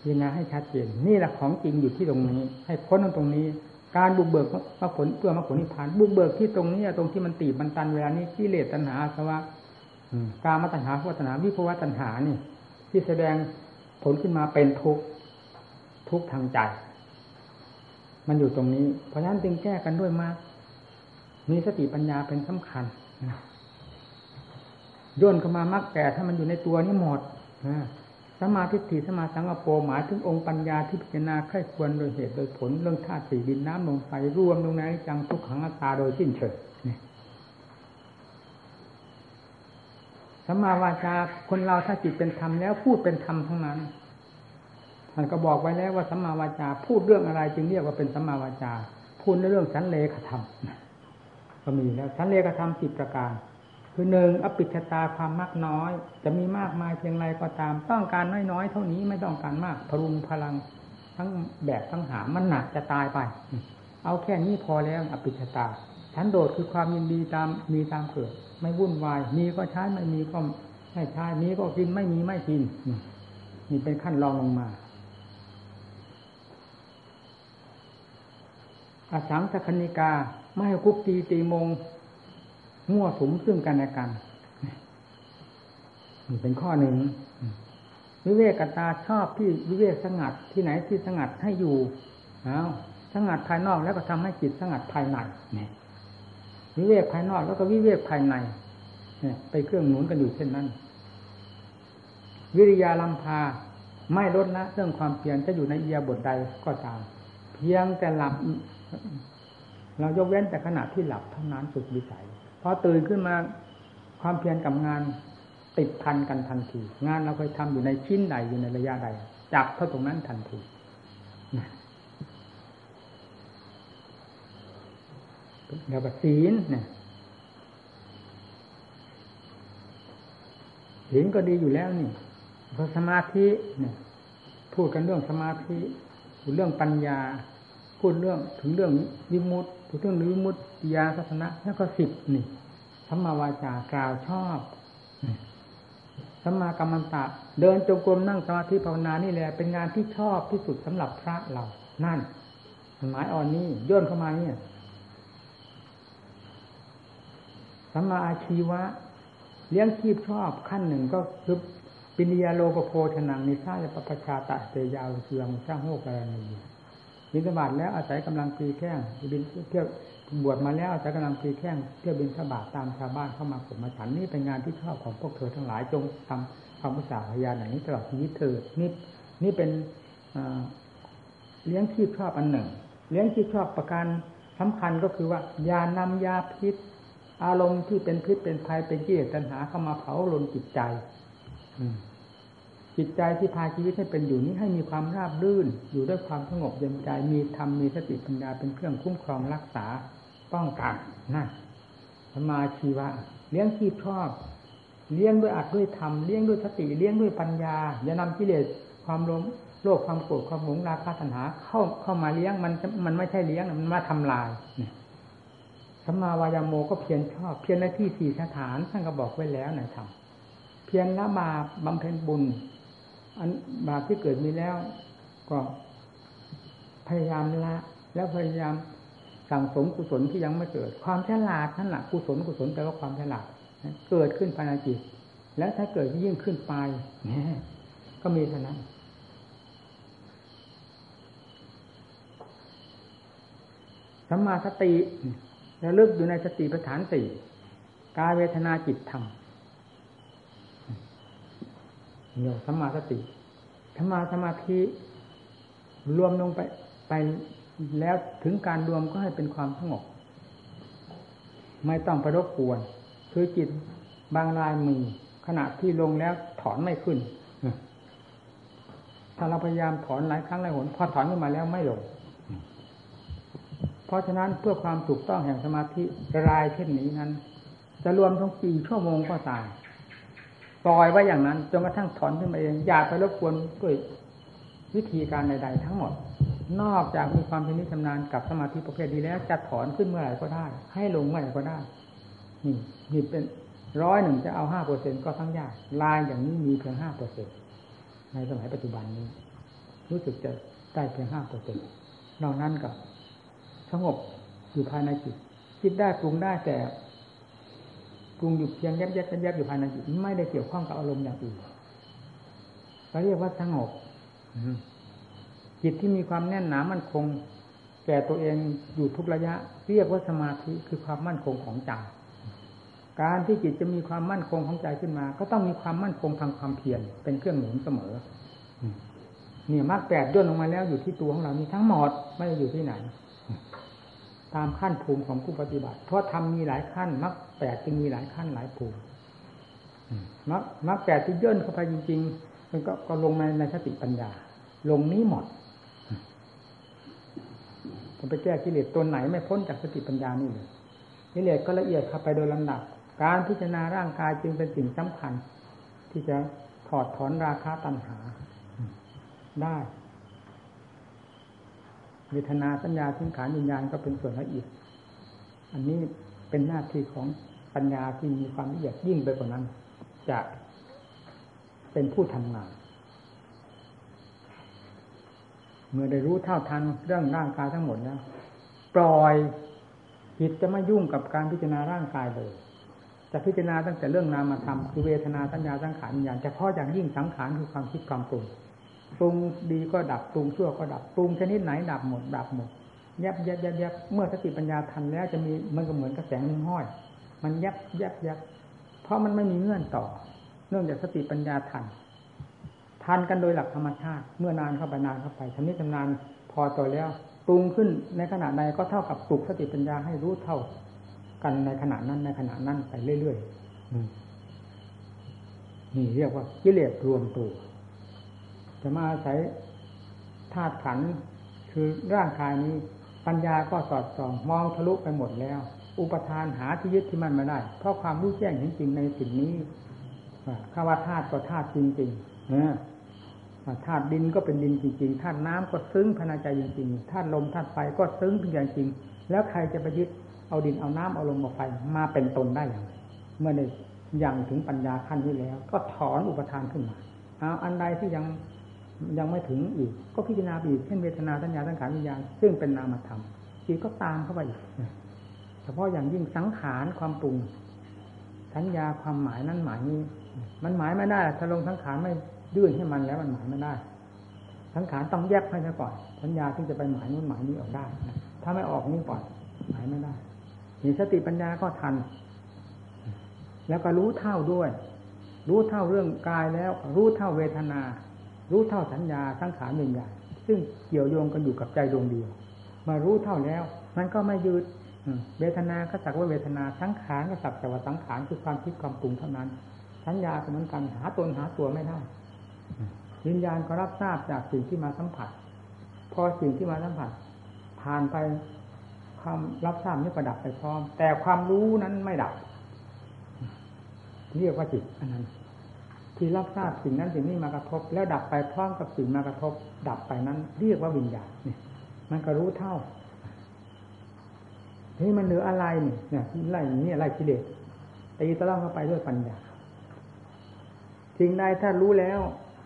พิจารณาให้ชัดเจนนี่แหละของจริงอยู่ที่ตรงนี้ให้พ้นตรงนี้การบุกเบิกมรรคผลเพื่อมรรคผลนิพพานบุกเบิกที่ตรงนี้ตรงที่มันตีบมันตันเวลานี้กิเลสตัณหาอาสวะกามตัณหาภวตัณหาวิภวตัณหานี่ที่แสดงผลขึ้นมาเป็นทุกข์ทางใจมันอยู่ตรงนี้เพราะฉะนั้นจึงแก้กันด้วยมากมีสติปัญญาเป็นสำคัญย่นเข้ามามรรคแก่ถ้ามันอยู่ในตัวนี้หมดสัมมาทิฏฐิสัมมาสังกัปปะหมายถึงองค์ปัญญาที่พิจารณาใคร่ควรโดยเหตุโดยผลเรื่องธาตุสี่ดินน้ำลมไฟรวมลงในอนิจจังทุกขังอนัตตาโดยสิ้นเชิงสัมมาวาจาคนเราถ้าจิตเป็นธรรมแล้วพูดเป็นธรรมทั้งนั้นท่านก็บอกไว้แล้วว่าสัมมาวาจาพูดเรื่องอะไรจึงเรียกว่าเป็นสัมมาวาจาพูดในเรื่องสันเลขธรรมก็มีแล้วสันเลขธรรม10ประการคือ1อปิชตาความมากน้อยจะมีมากมายเพียงไรก็ตามต้องการน้อยๆเท่านี้ไม่ต้องการมากพรุงพลังทั้งแบกทั้งหามมันหนักจะตายไปเอาแค่นี้พอแล้วอปิชตาสันโดษคือความยินดีตามมีตามเกิดไม่วุ่นวายมีก็ใช้ไม่มีก็ไม่ใช้มีก็กินไม่มีไม่กินนี่เป็นขั้นรองลงมาอสังขคณิกาไม่ให้คุกตีตีมงมั่วสุมซึ่งกันและกันนี่เป็นข้อหนึ่งวิเวกตาชอบที่วิเวกสงัดที่ไหนที่สงัดให้อยู่สงัดภายนอกแล้วก็ทำให้จิตสงัดภายในวิเวกภายนอกแล้วก็วิเวกภายในไปเครื่องหนุนกันอยู่เช่นนั้นวิริยาลัมพาไม่ลดละเรื่องความเพียรจะอยู่ในอิริยาบถใดก็ตามเพียงแต่หลับเรายกเว้นแต่ขณะที่หลับเท่านั้นสุดวิสัยพอตื่นขึ้นมาความเพียรกับงานติดพันกันทันทีงานเราเคยทำอยู่ในชิ้นใดอยู่ในระยะใดจับเข้าตรงนั้นทันทีเดี๋ยวศีลเนี่ยศีลก็ดีอยู่แล้วนี่พอสมาธิเนี่ยพูดกันเรื่องสมาธิพูดเรื่องปัญญาพูดเรื่องถึงเรื่องวิมุตติพูดเรื่องวิมุตติญาณทัศนะแล้วก็10นี่สัมมาวาจากล่าวชอบ สัมมากัมมันตะเดินจงกรมนั่งสมาธิภาวนานี่แหละเป็นงานที่ชอบที่สุดสำหรับพระเรานั่นหมายอ่อนนี้ย่นเข้ามาเนี่ยสัมมาอาชีวะเลี้ยงชีพชอบขั้นหนึ่งก็คือปิณิยาโลกโพชนังนิสาจะปปชาตะเตยาวเชียงสร้างโหกรณียินสบัดแล้วอาศัยกำลังปีแข้งบินเที่ยวบวชมาแล้วอาศัยกำลังปีแข้งเที่ยวบินสบัดตามชาวบ้านเข้ามาขบมาฉันนี่เป็นงานที่ชอบของพวกเธอทั้งหลายจงทำความอุตสาหะยาอย่างนี้ตลอดชีวิตเธอนี่เป็นเลี้ยงชีพชอบอันหนึ่งเลี้ยงชีพชอบประการสำคัญก็คือว่ายานำยาพิษอารมณ์ที่เป็นพิษเป็นภัยเป็นกิเลสตัณหาเข้ามาเผาลนจิตใจจิตใจที่พาชีวิตให้เป็นอยู่นี้ให้มีความราบรื่นอยู่ด้วยความสงบเย็นใจมีธรรมมีสติปัญญาเป็นเครื่องคุ้มครองรักษาป้องกันนั่นสัมมาชีวะเลี้ยงชีพชอบเลี้ยงด้วยอัดด้วยธรรมเลี้ยงด้วยสติเลี้ยงด้วยปัญญาอย่านำกิเลสความโลภความโกรธความหงราคะตัณหาเข้ามาเลี้ยงมันไม่ใช่เลี้ยงมันมาทำลายสัมมาวายาโมก็เพียรชอบเพียรหน้าที่สี่สถานท่านก็บอกไว้แล้วในธรรมเพียรละบาปบำเพ็ญบุญอันบาปที่เกิดมีแล้วก็พยายามละแล้วพยายามสั่งสมกุศลที่ยังไม่เกิดความฉลาดนั่นแหละกุศลแปลว่าความฉลาดเกิดขึ้นภายในจิตแล้วถ้าเกิดยิ่งขึ้นไปก็มีเท่านั้นสัมมาสติระลึกอยู่ในสติปัฏฐานสี่กายเวทนาจิตธรรมโยสัมมาสติสัมมาสมาธิรวมลงไปแล้วถึงการรวมก็ให้เป็นความสงบไม่ต้องไปรบกวนคือจิตบางรายมีขณะที่ลงแล้วถอนไม่ขึ้นถ้าเราพยายามถอนหลายครั้งหลายหนพอถอนขึ้นมาแล้วไม่ลงเพราะฉะนั้นเพื่อความถูกต้องแห่งสมาธิรายเช่นนี้นั้นจะรวมทั้งกี่ชั่วโมงก็ตามปล่อยไว้อย่างนั้นจนกระทั่งถอนขึ้นมาเองอย่าไปรบกวนด้วยวิธีการใดๆทั้งหมดนอกจากมีความชำนิชำนาญกับสมาธิประเภทนี้แล้วจะถอนขึ้นเมื่อไหร่ก็ได้ให้ลงเมื่อไหร่ก็ได้นี่เป็นร้อยหนึ่งจะเอา 5% ก็ทั้งยากลายอย่างนี้มีเพียง 5% ในสมัยปัจจุบันนี้รู้สึกจะได้เพียง 5% นอกนั้นก็สงบอยู่ภายในจิตคิดได้ปรุงได้แต่ปรุงอยู่เพียงยับอยู่ภายในจิตไม่ได้เกี่ยวข้องกับอารมณ์อย่างอื่นเราเรียกว่าสงบจิตที่มีความแน่นหนามั่นคงแก่ตัวเองอยู่ทุกระยะเรียกว่าสมาธิคือความมั่นคงของใจการที่จิตจะมีความมั่นคงของใจขึ้นมาก็ต้องมีความมั่นคงทางความเพียรเป็นเครื่องหนุนเสมอนี่มรรคแปดย่นลงมาแล้วอยู่ที่ตัวของเรานี่ทั้งหมดไม่ได้อยู่ที่ไหนตามขั้นภูมิของผู้ปฏิบัติเพราะธรรมมีหลายขั้นมรรคแปดจึงมีหลายขั้นหลายภูมิมรรคแปดที่ย่นเข้าไปจริงๆมันก็ลงในสติปัญญาลงนี้หมดผมไปแก้กิเลสตัวไหนไม่พ้นจากสติปัญญานี่เลยกิเลสก็ละเอียดเข้าไปโดยลำดับการพิจารณาร่างกายจึงเป็นสิ่งสำคัญที่จะถอดถอนราคะตัณหาได้เวทนาสัญญาสังขารวิญญาณก็เป็นส่วนละเอียดอันนี้เป็นหน้าที่ของปัญญาที่มีความละเอียดยิ่งไปกว่านั้นจะเป็นผู้ทำงานเมื่อได้รู้เท่าทันเรื่องร่างกายทั้งหมดแล้วปล่อยจิตจะไม่ยุ่งกับการพิจารณาร่างกายเลยจะพิจารณาตั้งแต่เรื่องนามธรรมคือเวทนาสัญญาสังขารวิญญาณเฉพาะอย่างยิ่งสังขารคือความคิดความปรุงดีก็ดับปรุงชั่วก็ดับปรุงชนิดไหนดับหมดยับเมื่อสติปัญญาทันแล้วจะมีมันก็เหมือนกระแสน้ำห้อยมันยับเพราะมันไม่มีเงื่อนต่อเนื่องจากสติปัญญาทันกันโดยหลักธรรมชาติเมื่อนานเข้าไปทำนิจนานพอต่อแล้วปรุงขึ้นในขณะใดก็เท่ากับปลุกสติปัญญาให้รู้เท่ากันในขณะนั้นไปเรื่อยๆนี่เรียกว่ากิเลสรวมตัวจะมาอาศัยธาตุขันธ์คือร่างกายนี้ปัญญาก็สอดส่องมองทะลุไปหมดแล้วอุปทานหาที่ยึดที่มั่นไม่ได้เพราะความรู้แจ้งเห็นจริงในสิ่งนี้ข้าวธาตุก็ธาตุจริงๆธาตุดินก็เป็นดินจริงๆธาตุน้ำก็ซึ้งภายในใจจริงๆธาตุลมธาตุไฟก็ซึ้งเป็นอย่างจริงแล้วใครจะไปยึดเอาดินเอาน้ำเอาลมเอาไฟมาเป็นตนได้อย่างไรเมื่อใน ยังถึงปัญญาขั้นนี้แล้วก็ถอนอุปทานขึ้นมาเอาอันใดที่ยังไม่ถึงอีกก็พิจารณาอีกเช่นเวทนาสัญญาสังขารวิญญาณซึ่งเป็นนามธรรมจิตก็ตามเข้าไปอีกเฉพาะอย่างยิ่งสังขารความปรุงสัญญาความหมายนั้นหมายนี้มันหมายไม่ได้ถ้าลงสังขารไม่ยื่นให้มันแล้วมันหมายไม่ได้สังขารต้องแยกให้ซะก่อนสัญญาที่จะไปหมายนู้นหมายนี้ออกได้ถ้าไม่ออกนี่ก่อนหมายไม่ได้มีสติปัญญาก็ทันแล้วก็รู้เท่าด้วยรู้เท่าเรื่องกายแล้วรู้เท่าเวทนารู้เท่าสัญญาสังขารหนึ่งอย่างซึ่งเกี่ยวโยงกันอยู่กับใจดวงเดียวมารู้เท่าแล้วมันก็ไม่ยึดเวทนาก็สักว่าเวทนาสังขารก็สักแต่ว่าสังขารคือความคิดความปรุงเท่านั้นสัญญาก็เหมือนกันหาตนหาตัวไม่ได้วิญญาณก็รับทราบจากสิ่งที่มาสัมผัสพอสิ่งที่มาสัมผัสผ่านไปความรับทราบนี้ประดับไปพร้อมแต่ความรู้นั้นไม่ดับเรียกว่าจิตอันนั้นที่รับทราบสิ่งนั้นสิ่งนี้มากระทบแล้วดับไปพร้อมกับสิ่งมากระทบดับไปนั้นเรียกว่าวิญญาณเนี่ยมันก็รู้เท่านี่มันเหลืออะไรเนี่ยอะไรนี่อะไรกิเลสตีตะล่อมเข้าไปด้วยปัญญาสิ่งใดถ้ารู้แล้ว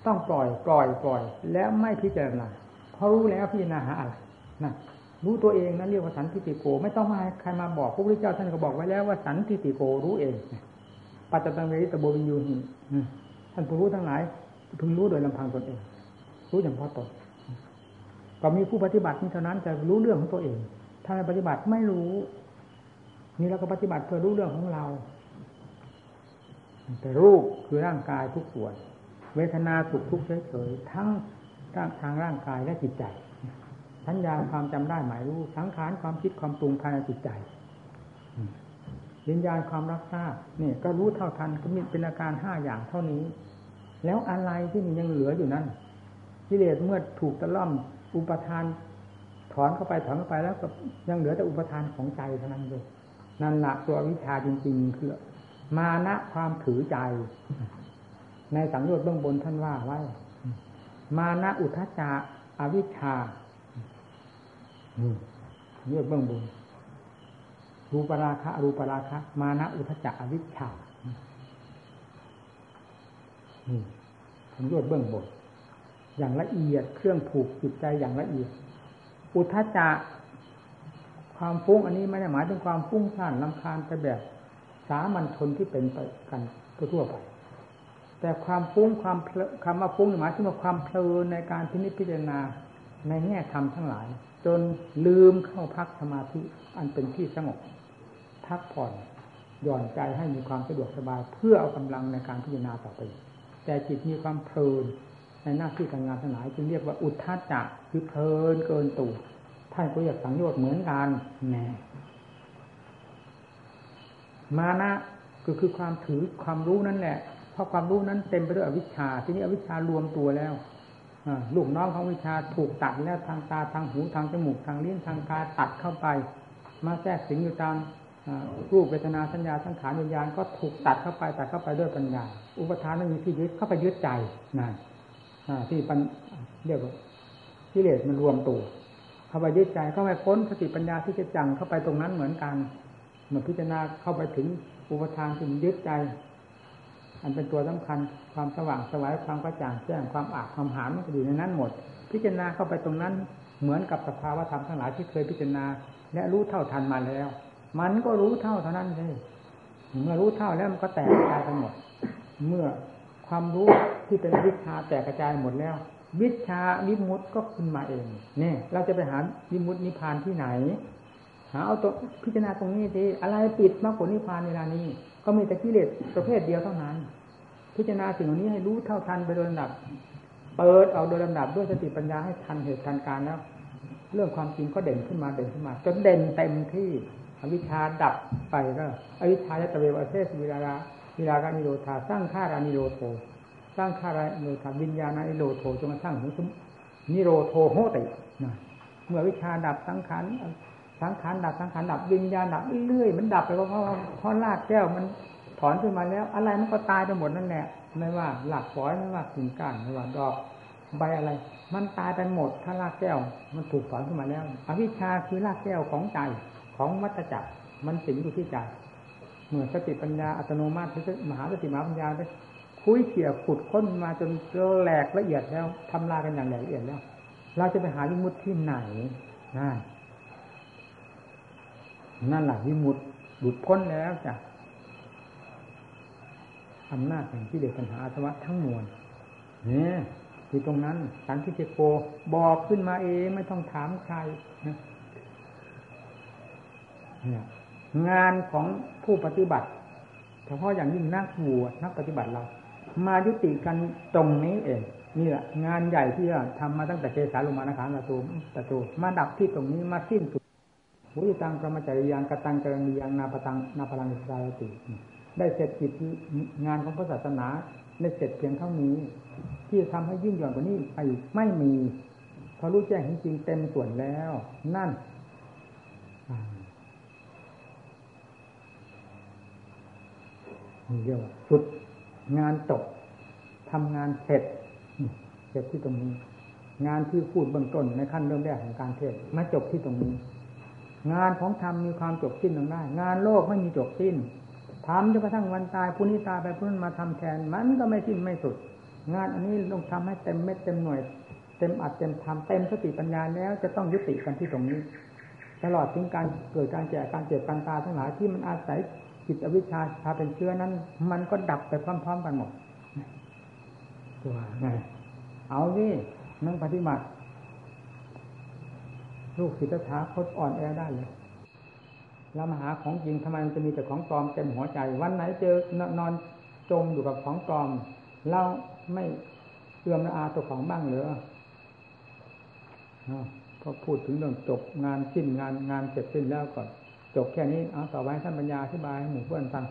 ต้องปล่อยแล้วไม่พิจารณาเพราะรู้แล้วพิจารณาหาอะไรนะรู้ตัวเองนั่นเรียกว่าสันทิฏฐิโกไม่ต้องมาใครมาบอกพระพุทธเจ้าท่านก็บอกไว้แล้วว่าสันทิฏฐิโกรู้เองปัจจตังเวทิตโบวิญญูหิท่านผู้รู้ทั้งหลายพึงรู้โดยลำพังตนเองรู้อย่างพอตนก็มีผู้ปฏิบัติเท่านั้นจะรู้เรื่องของตัวเองถ้าเราปฏิบัติไม่รู้นี่เราก็ปฏิบัติเพื่อรู้เรื่องของเราแต่รูปคือร่างกายทุกส่วนเวทนาสุขทุกข์เฉยๆทั้งทางร่างกายและจิตใจสัญญาความจำได้หมายรู้สังขารความคิดความปรุงภายในจิตใจวิญญาณความรับทราบนี่ก็รู้เท่าทันก็มีเป็นอาการ5อย่างเท่านี้แล้วอะไรที่มันยังเหลืออยู่นั้นกิเลสเมื่อถูกตะล่อมอุปทานถอนเข้าไปแล้วก็ยังเหลือแต่อุปทานของใจเท่านั้นเองนั่นหลักตัววิชาจริงๆคือมานะความถือใจในสังโยชน์เบื้องบนท่านว่าไว้มานะอุทธัจจะอวิชชาเยอะเบื้องบนรูปราคะมานะอุทธัจจะอวิชชาสังโยชน์เบื้องบนอย่างละเอียดเครื่องผูกจิตใจอย่างละเอียดอุทธัจจะความฟุ้งอันนี้ไม่ได้หมายถึงความฟุ้งซ่านรำคาญไปแบบสามัญชนที่เป็นไปกันทั่วไปแต่ความฟุ้งความคำว่าฟุ้งหมายถึงความเพลินในการพินิจพิจารณาในแง่ธรรมทั้งหลายจนลืมเข้าพักสมาธิอันเป็นที่สงบพักผ่อนหย่อนใจให้มีความสะดวกสบายเพื่อเอากำลังในการพิจารณาต่อไปแต่จิตมีความเพลินในหน้าที่การงานทั้งหลายจึงเรียกว่าอุทธัจจะคือเพลินเกินตัวท่านก็อยากสังโยชน์เหมือนกันแหมมานะก็คือความถือความรู้นั่นแหละเพราะความรู้นั้นเต็มไปด้วยอวิชชาทีนี้อวิชชารวมตัวแล้วลูกน้องของวิชาถูกตัดแล้วทางตาทางหูทางจมูกทางลิ้นทางกายตัดเข้าไปมาแทรกสิงอยู่ตามรูปเวทนาสัญญาสังขารวิญญาณก็ถูกตัดเข้าไปด้วยปัญญาอุปทานไม่มีที่ยึดเข้าไปยึดใจนั่นที่ปัญเรียกว่ากิเลสมันรวมตัวเข้าไปยึดใจก็ไม่พ้นสติปัญญาที่จะจังเข้าไปตรงนั้นเหมือนกันเมื่อพิจารณาเข้าไปถึงอุปทานที่ยึดใจอันเป็นตัวสำคัญความสว่างสวายความกระจ่างแจ้งความอาจความหาญมันอยู่ในนั้นหมดพิจารณาเข้าไปตรงนั้นเหมือนกับสภาวะธรรมทั้งหลายที่เคยพิจารณาและรู้เท่าทันมาแล้วมันก็รู้เท่าเท่านั้นเองเมื่อรู้เท่าแล้วมันก็แตกกระจายไปหมดเมื่อความรู้ที่เป็นวิชาแตกกระจายหมดแล้ววิชาวิมุตติก็ขึ้นมาเองนี่เราจะไปหาวิมุตตินิพพานที่ไหนหาเอาตัวพิจารณาตรงนี้สิอะไรปิดมรรคผลนิพพานเวลานี้ก็มีแต่กิเลสประเภทเดียวเท่านั้นพิจารณาสิ่งเหล่านี้ให้รู้เท่าทันไปโดยลำดับเปิดเอาโดยลำดับด้วยสติปัญญาให้ทันเหตุทันการแล้วเรื่องความจริงก็เด่นขึ้นมาจนเด่นเต็มที่อวิชชาดับไปแล้วอวิชชายตเววะเสสวิราคะนิโรธาสร้างฆารานิโรโธสร้างฆารานิโรธาวิญญาณนิโรโธจนกระทั่งถึงนิโรโธโหติเมื่อวิชาดับสังขารดับวิญญาณดับเรื่อยๆมันดับไปเพราะรากแก้วมันถอนขึ้นมาแล้วอะไรมันก็ตายไปหมดนั่นแหละไม่ว่าหลักฝอยไม่ว่ากิ่งก้านไม่ว่าดอกใบอะไรมันตายไปหมดถ้ารากแก้วมันถูกถอนขึ้นมาแล้วอวิชชาคือรากแก้วของใจของวัฏจักรมันสิงอยู่ที่ใจ เหมือนสติปัญญาอัตโนมัติมหาสติมหาปัญญาได้คุ้ยเขี่ยขุดค้นมาจนแหลกละเอียดแล้วทำลายกันอย่างละเอียดแล้วเราจะไปหาวิมุตติที่ไหนนั่นแหละวิมุตติหลุดพ้นแล้วจากอำนาจแห่งกิเลสปัญหาอาสวะทั้งมวลนี่ที่ตรงนั้นสังคิติโกบอกขึ้นมาเองไม่ต้องถามใครเนี่ยงานของผู้ปฏิบัติเฉพาะอย่างยิ่งนักบวชนักปฏิบัติเรามายุติกันตรงนี้เองนี่แหละงานใหญ่ที่ทำมาตั้งแต่เกสาลงมานะคะตะโตมาดับที่ตรงนี้มาสิ้นสุดวุฒิตังกรรมจริยานกตังกรรมียังนาปตังนาพลังอิสราติได้เสร็จกิจงานของพระศาสนาได้เสร็จเพียงเท่านี้ที่จะทำให้ยิ่งใหญ่กว่านี้ไปไม่มีพอรู้แจ้งจริงเต็มส่วนแล้วนั่นเรียกว่าสุดงานจบทำงานเสร็จที่ตรงนี้งานที่พูดเบื้องต้นในขั้นเริ่มแรกของการเทศมาจบที่ตรงนี้งานของธรรมมีความจบสิ้นลงได้งานโลกไม่มีจบสิ้นทำจนกระทั่งวันตายผู้นี้ตายไปผู้นั้นมาทำแทนมันก็ไม่สิ้นไม่สุดงานอันนี้ต้องทำให้เต็มเม็ดเต็มหน่วยเต็มอัดเต็มทำเต็มสติปัญญาแล้วจะต้องยุติกันที่ตรงนี้ตลอดถึงการเกิดการแก่การเจ็บการตายทั้งหลายที่มันอาศัยจิตอวิชชาพาเป็นเชื้อนั้นมันก็ดับไปพร้อมๆกันหมดตัวไงเอาสินั่งปฏิบัติลูกศิษย์ตถาคตอ่อนแอได้เลยแล้วมาหาของจริงทำไมมันจะมีแต่ของปลอมเต็มหัวใจวันไหนเจอนอนจมอยู่กับของปลอมเราไม่เอื้อมละอาตัวของบ้างเหรอพอพูดถึงเรื่องจบงานสิ้นงานเสร็จสิ้นแล้วก่อนจบแค่นี้เอาต่อไปท่านปัญญาอธิบายให้หมู่เพื่อนฟัง